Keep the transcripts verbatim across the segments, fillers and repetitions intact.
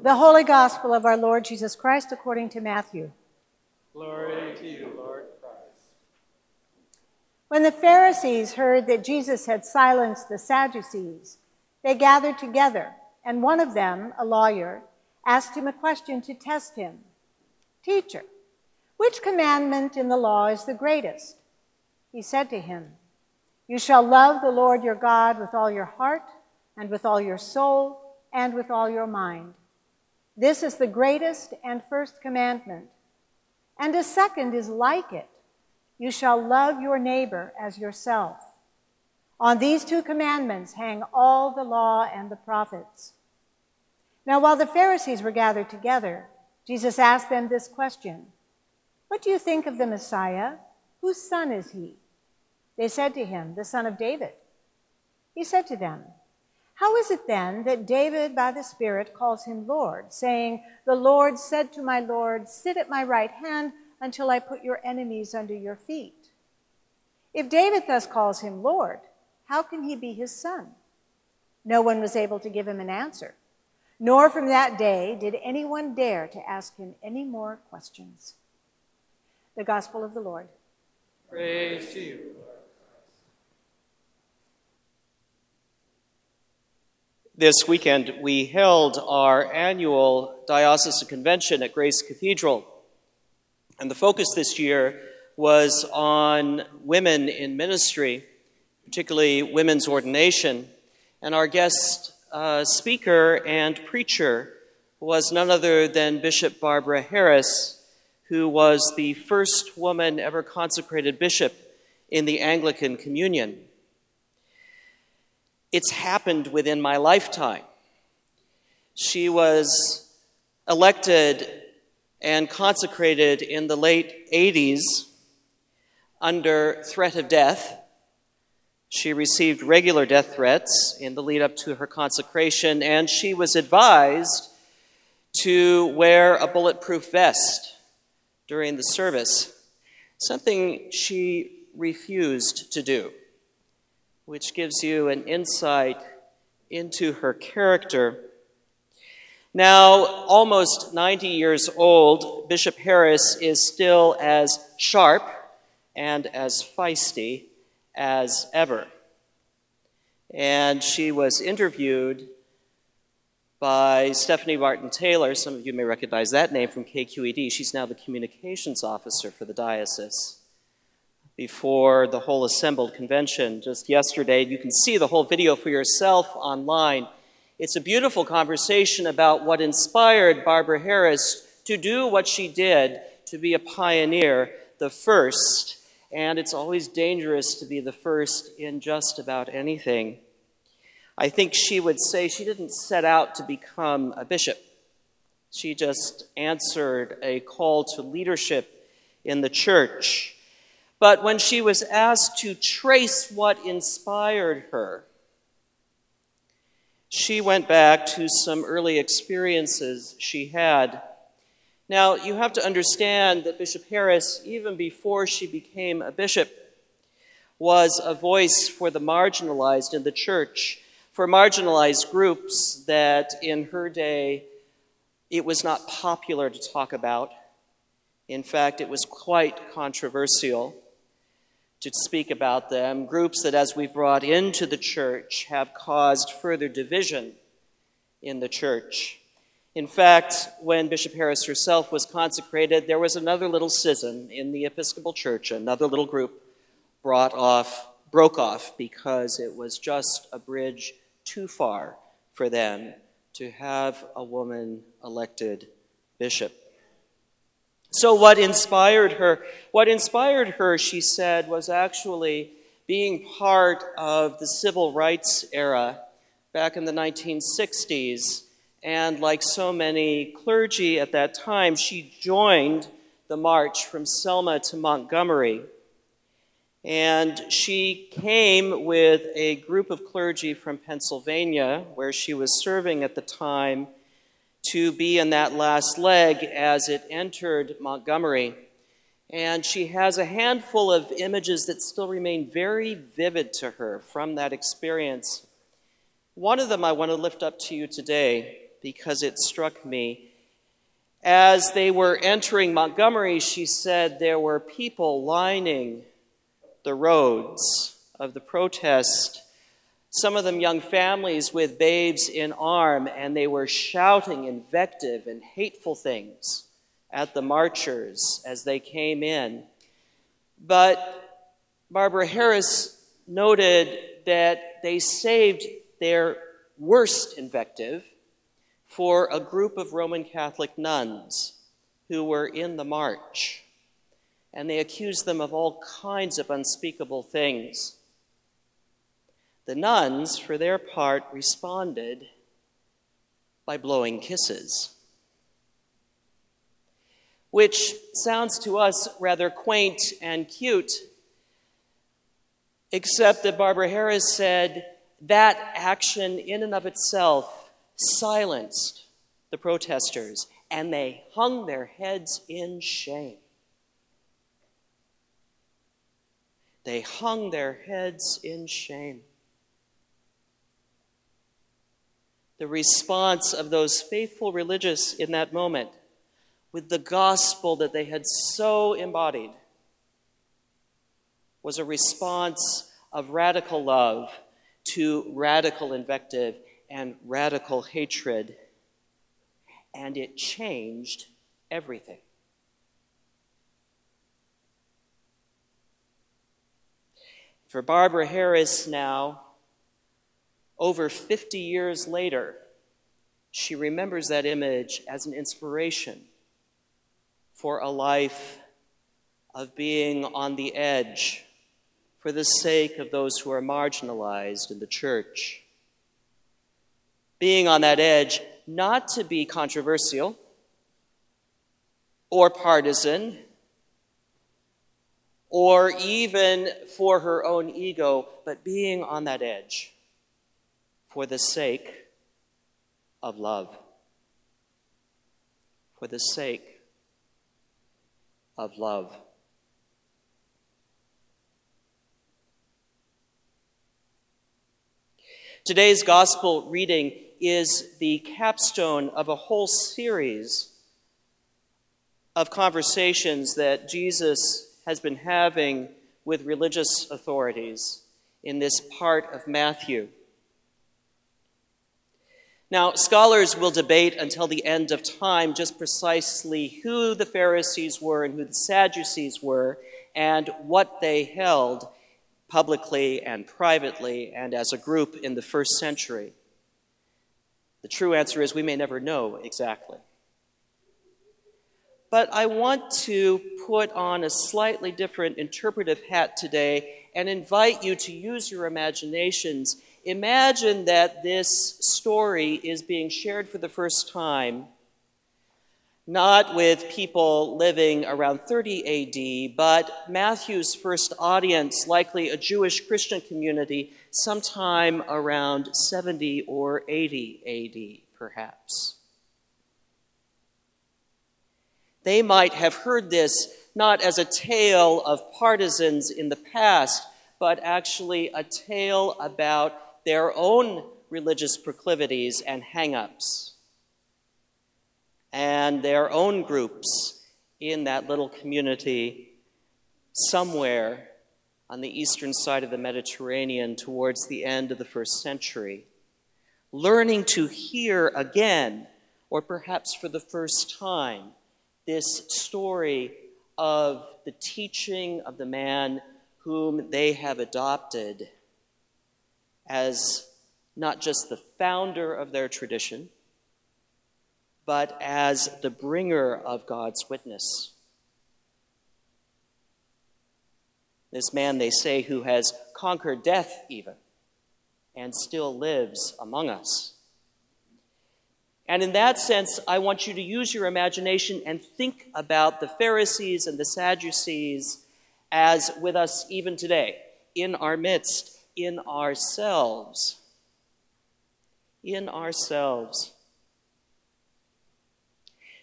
The Holy Gospel of our Lord Jesus Christ according to Matthew. Glory to you, Lord Christ. When the Pharisees heard that Jesus had silenced the Sadducees, they gathered together, and one of them, a lawyer, asked him a question to test him. Teacher, which commandment in the law is the greatest? He said to him, You shall love the Lord your God with all your heart, and with all your soul, and with all your mind. This is the greatest and first commandment. And a second is like it. You shall love your neighbor as yourself. On these two commandments hang all the law and the prophets. Now, while the Pharisees were gathered together, Jesus asked them this question, What do you think of the Messiah? Whose son is he? They said to him, The son of David. He said to them, How is it then that David by the Spirit calls him Lord, saying, The Lord said to my Lord, Sit at my right hand until I put your enemies under your feet? If David thus calls him Lord, how can he be his son? No one was able to give him an answer, nor from that day did anyone dare to ask him any more questions. The Gospel of the Lord. Praise to you, Lord. This weekend, we held our annual diocesan convention at Grace Cathedral. And the focus this year was on women in ministry, particularly women's ordination. And our guest uh, speaker and preacher was none other than Bishop Barbara Harris, who was the first woman ever consecrated bishop in the Anglican Communion. It's happened within my lifetime. She was elected and consecrated in the late eighties under threat of death. She received regular death threats in the lead up to her consecration, and she was advised to wear a bulletproof vest during the service, something she refused to do, which gives you an insight into her character. Now, almost ninety years old, Bishop Harris is still as sharp and as feisty as ever. And she was interviewed by Stephanie Martin Taylor. Some of you may recognize that name from K Q E D. She's now the communications officer for the diocese. Before the whole assembled convention just yesterday. You can see the whole video for yourself online. It's a beautiful conversation about what inspired Barbara Harris to do what she did, to be a pioneer, the first. And it's always dangerous to be the first in just about anything. I think she would say she didn't set out to become a bishop. She just answered a call to leadership in the church. But when she was asked to trace what inspired her, she went back to some early experiences she had. Now, you have to understand that Bishop Harris, even before she became a bishop, was a voice for the marginalized in the church, for marginalized groups that in her day it was not popular to talk about. In fact, it was quite controversial to speak about them, groups that, as we've brought into the church, have caused further division in the church. In fact, when Bishop Harris herself was consecrated, there was another little schism in the Episcopal Church. Another little group brought off, broke off because it was just a bridge too far for them to have a woman elected bishop. So what inspired her? What inspired her, she said, was actually being part of the civil rights era back in the nineteen sixties. And like so many clergy at that time, she joined the march from Selma to Montgomery. And she came with a group of clergy from Pennsylvania, where she was serving at the time, to be in that last leg as it entered Montgomery. And she has a handful of images that still remain very vivid to her from that experience. One of them I want to lift up to you today. because it struck me. As they were entering Montgomery, she said there were people lining the roads of the protest, some of them young families with babes in arm, and they were shouting invective and hateful things at the marchers as they came in. But Barbara Harris noted that they saved their worst invective for a group of Roman Catholic nuns who were in the march, and they accused them of all kinds of unspeakable things. The nuns, for their part, responded by blowing kisses, which sounds to us rather quaint and cute, except that Barbara Harris said that action in and of itself silenced the protesters, and they hung their heads in shame. They hung their heads in shame. The response of those faithful religious in that moment, with the gospel that they had so embodied, was a response of radical love to radical invective and radical hatred, and it changed everything. For Barbara Harris now, over fifty years later, she remembers that image as an inspiration for a life of being on the edge for the sake of those who are marginalized in the church. Being on that edge not to be controversial or partisan or even for her own ego, but being on that edge for the sake of love, for the sake of love. Today's gospel reading is the capstone of a whole series of conversations that Jesus has been having with religious authorities in this part of Matthew. Now, scholars will debate until the end of time just precisely who the Pharisees were and who the Sadducees were and what they held publicly and privately and as a group in the first century. The true answer is we may never know exactly. But I want to put on a slightly different interpretive hat today and invite you to use your imaginations. Imagine that this story is being shared for the first time, not with people living around thirty A D, but Matthew's first audience, likely a Jewish Christian community, sometime around seventy or eighty A D, perhaps. They might have heard this not as a tale of partisans in the past, but actually a tale about their own religious proclivities and hang-ups and their own groups in that little community somewhere on the eastern side of the Mediterranean towards the end of the first century, learning to hear again, or perhaps for the first time, this story of the teaching of the man whom they have adopted as not just the founder of their tradition, but as the bringer of God's witness. This man, they say, who has conquered death even, and still lives among us. And in that sense, I want you to use your imagination and think about the Pharisees and the Sadducees as with us even today, in our midst, in ourselves, in ourselves.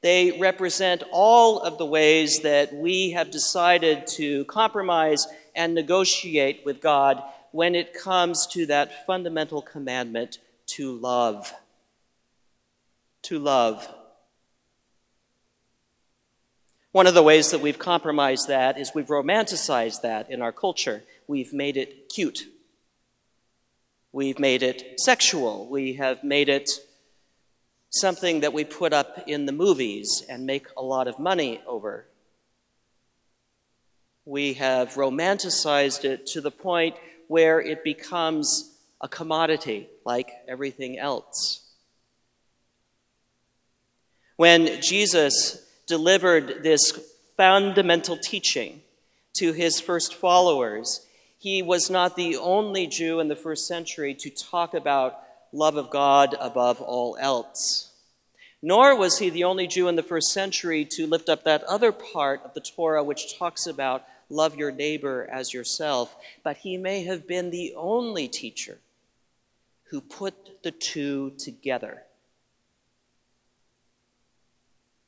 They represent all of the ways that we have decided to compromise and negotiate with God when it comes to that fundamental commandment to love. to love. One of the ways that we've compromised that is we've romanticized that in our culture. We've made it cute. We've made it sexual. We have made it something that we put up in the movies and make a lot of money over. We have romanticized it to the point where it becomes a commodity like everything else. When Jesus delivered this fundamental teaching to his first followers, he was not the only Jew in the first century to talk about love of God above all else. Nor was he the only Jew in the first century to lift up that other part of the Torah which talks about love your neighbor as yourself, but he may have been the only teacher who put the two together,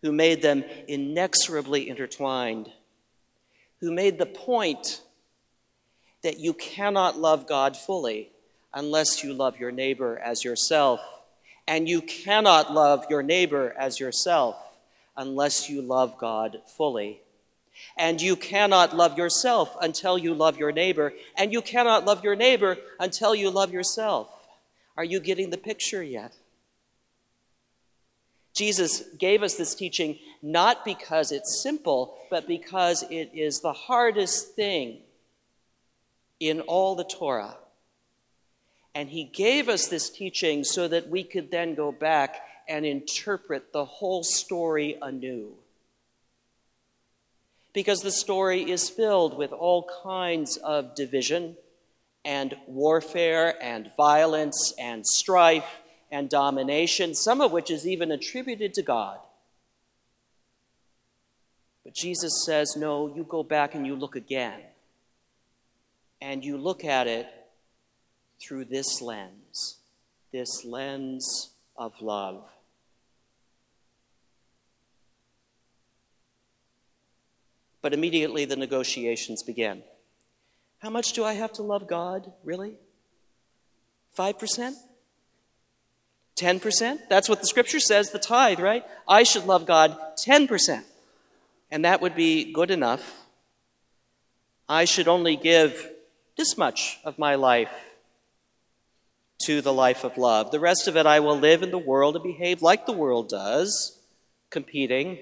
who made them inexorably intertwined, who made the point that you cannot love God fully unless you love your neighbor as yourself, and you cannot love your neighbor as yourself unless you love God fully. And you cannot love yourself until you love your neighbor, and you cannot love your neighbor until you love yourself. Are you getting the picture yet? Jesus gave us this teaching not because it's simple, but because it is the hardest thing in all the Torah. And he gave us this teaching so that we could then go back and interpret the whole story anew, because the story is filled with all kinds of division and warfare and violence and strife and domination, some of which is even attributed to God. But Jesus says, no, you go back and you look again, and you look at it through this lens, this lens of love. But immediately the negotiations begin. How much do I have to love God, really? five percent? ten percent? That's what the scripture says, the tithe, right? I should love God ten percent, and that would be good enough. I should only give this much of my life to the life of love. The rest of it I will live in the world and behave like the world does, competing,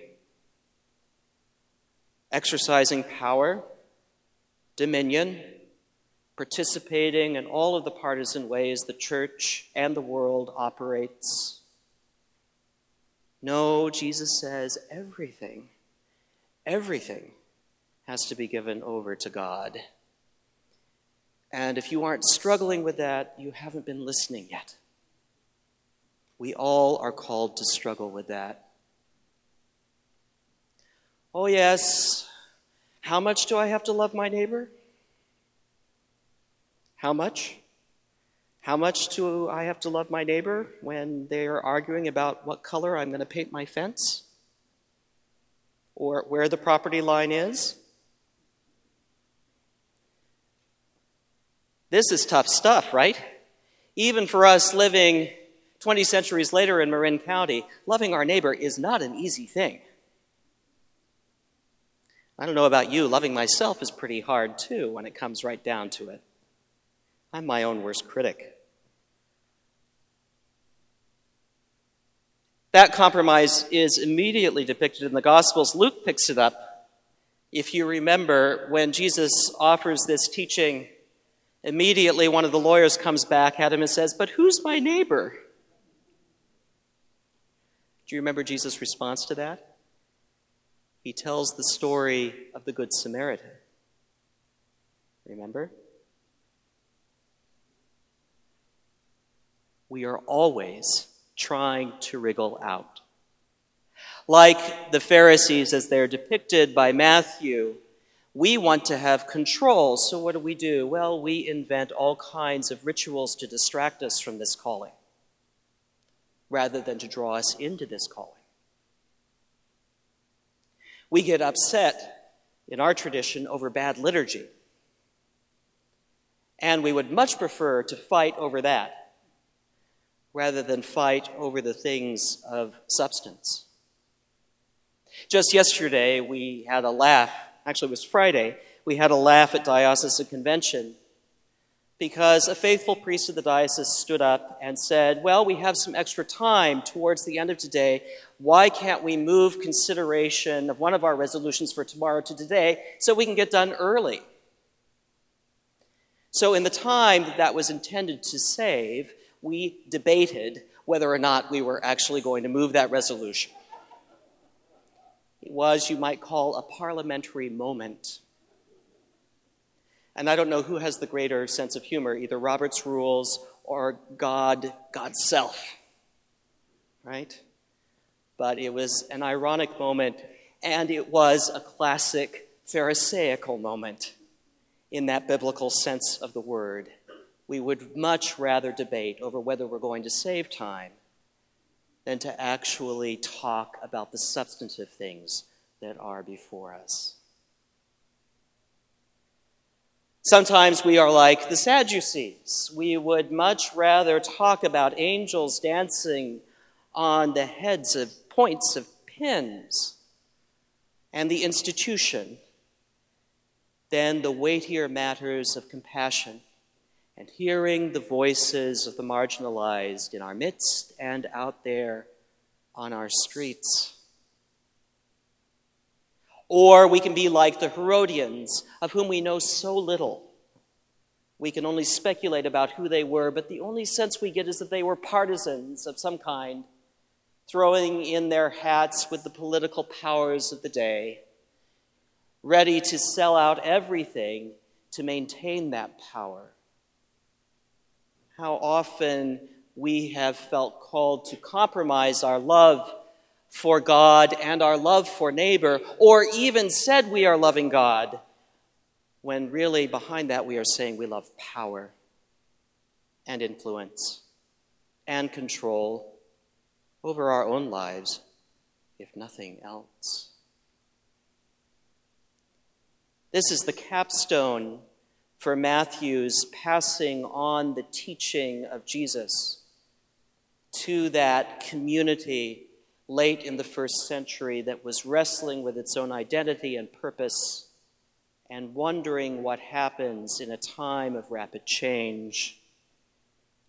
exercising power, dominion, participating in all of the partisan ways the church and the world operates. No, Jesus says everything, everything has to be given over to God. And if you aren't struggling with that, you haven't been listening yet. We all are called to struggle with that. Oh, yes. How much do I have to love my neighbor? How much? How much do I have to love my neighbor when they are arguing about what color I'm going to paint my fence? Or where the property line is? This is tough stuff, right? Even for us living twenty centuries later in Marin County, loving our neighbor is not an easy thing. I don't know about you, loving myself is pretty hard too when it comes right down to it. I'm my own worst critic. That compromise is immediately depicted in the Gospels. Luke picks it up, if you remember, when Jesus offers this teaching. Immediately one of the lawyers comes back at him and says, "But who's my neighbor?" Do you remember Jesus' response to that? He tells the story of the Good Samaritan. Remember? We are always trying to wriggle out. Like the Pharisees as they're depicted by Matthew, we want to have control. So what do we do? Well, we invent all kinds of rituals to distract us from this calling, rather than to draw us into this calling. We get upset in our tradition over bad liturgy, and we would much prefer to fight over that rather than fight over the things of substance. Just yesterday, we had a laugh. Actually, it was Friday. We had a laugh at diocesan convention because a faithful priest of the diocese stood up and said, well, we have some extra time towards the end of today. Why can't we move consideration of one of our resolutions for tomorrow to today so we can get done early? So in the time that that was intended to save, we debated whether or not we were actually going to move that resolution. It was, you might call, a parliamentary moment. And I don't know who has the greater sense of humor, either Robert's Rules or God, God's self, right? But it was an ironic moment, and it was a classic Pharisaical moment in that biblical sense of the word. We would much rather debate over whether we're going to save time than to actually talk about the substantive things that are before us. Sometimes we are like the Sadducees. We would much rather talk about angels dancing on the heads of points of pins and the institution than the weightier matters of compassion and hearing the voices of the marginalized in our midst and out there on our streets. Or we can be like the Herodians, of whom we know so little. We can only speculate about who they were, but the only sense we get is that they were partisans of some kind, throwing in their hats with the political powers of the day, ready to sell out everything to maintain that power. How often we have felt called to compromise our love for God and our love for neighbor, or even said we are loving God, when really behind that we are saying we love power and influence and control over our own lives, if nothing else. This is the capstone for Matthew's passing on the teaching of Jesus to that community late in the first century that was wrestling with its own identity and purpose and wondering what happens in a time of rapid change.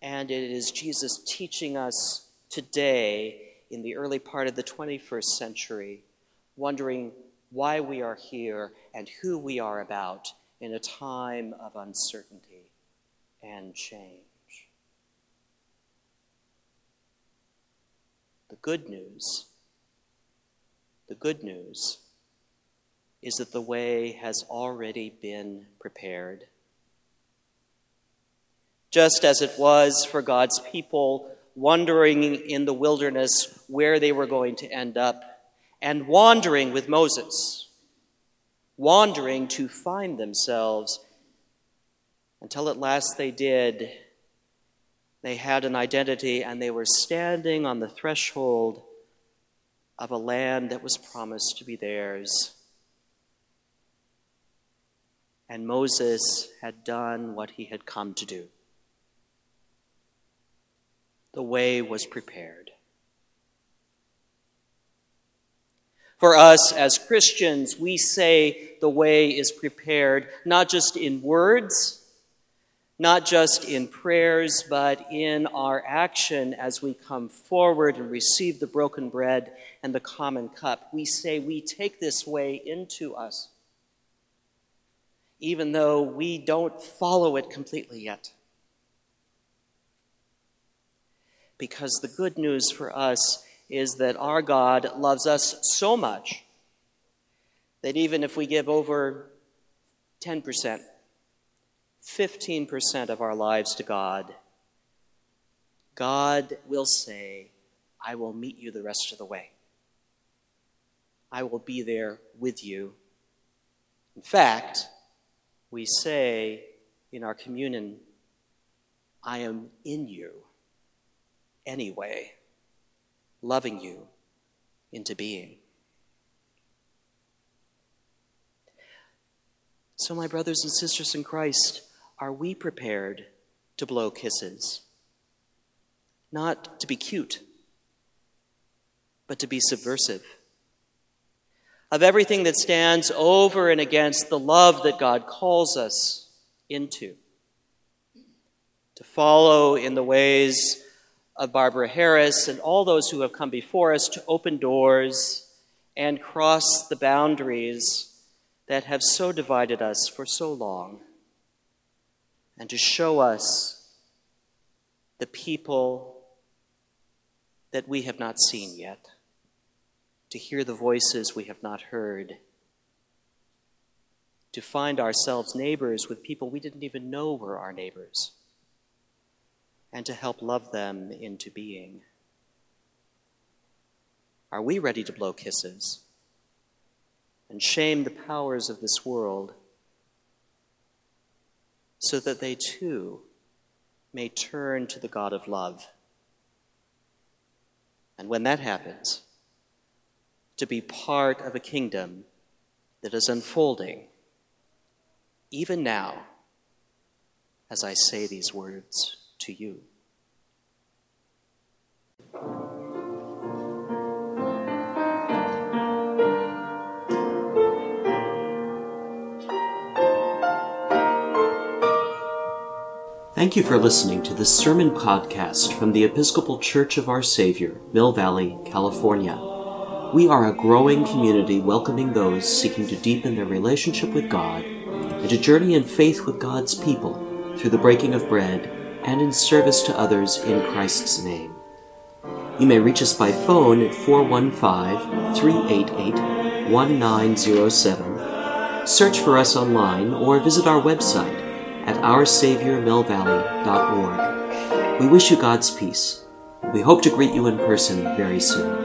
And it is Jesus teaching us today in the early part of the twenty-first century, wondering why we are here and who we are about in a time of uncertainty and change. The good news, the good news is that the way has already been prepared. Just as it was for God's people wandering in the wilderness where they were going to end up, and wandering with Moses, wandering to find themselves, until at last they did. They had an identity, and they were standing on the threshold of a land that was promised to be theirs. And Moses had done what he had come to do. The way was prepared. For us as Christians, we say the way is prepared, not just in words, not just in prayers, but in our action as we come forward and receive the broken bread and the common cup. We say we take this way into us, even though we don't follow it completely yet. Because the good news for us is that our God loves us so much that even if we give over ten percent, fifteen percent of our lives to God, God will say, I will meet you the rest of the way. I will be there with you. In fact, we say in our communion, I am in you anyway, loving you into being. So, my brothers and sisters in Christ, are we prepared to blow kisses? not to be cute, but to be subversive. Of everything that stands over and against the love that God calls us into. To follow in the ways of Barbara Harris and all those who have come before us to open doors and cross the boundaries that have so divided us for so long, and to show us the people that we have not seen yet, to hear the voices we have not heard, to find ourselves neighbors with people we didn't even know were our neighbors, and to help love them into being. Are we ready to blow kisses and shame the powers of this world so that they too may turn to the God of love? And when that happens, to be part of a kingdom that is unfolding, even now, as I say these words to you. Thank you for listening to this sermon podcast from the Episcopal Church of Our Savior, Mill Valley, California. We are a growing community welcoming those seeking to deepen their relationship with God and to journey in faith with God's people through the breaking of bread and in service to others in Christ's name. You may reach us by phone at four one five, three eight eight, one nine zero seven, search for us online, or visit our website at our savior mill valley dot org. We wish you God's peace. We hope to greet you in person very soon.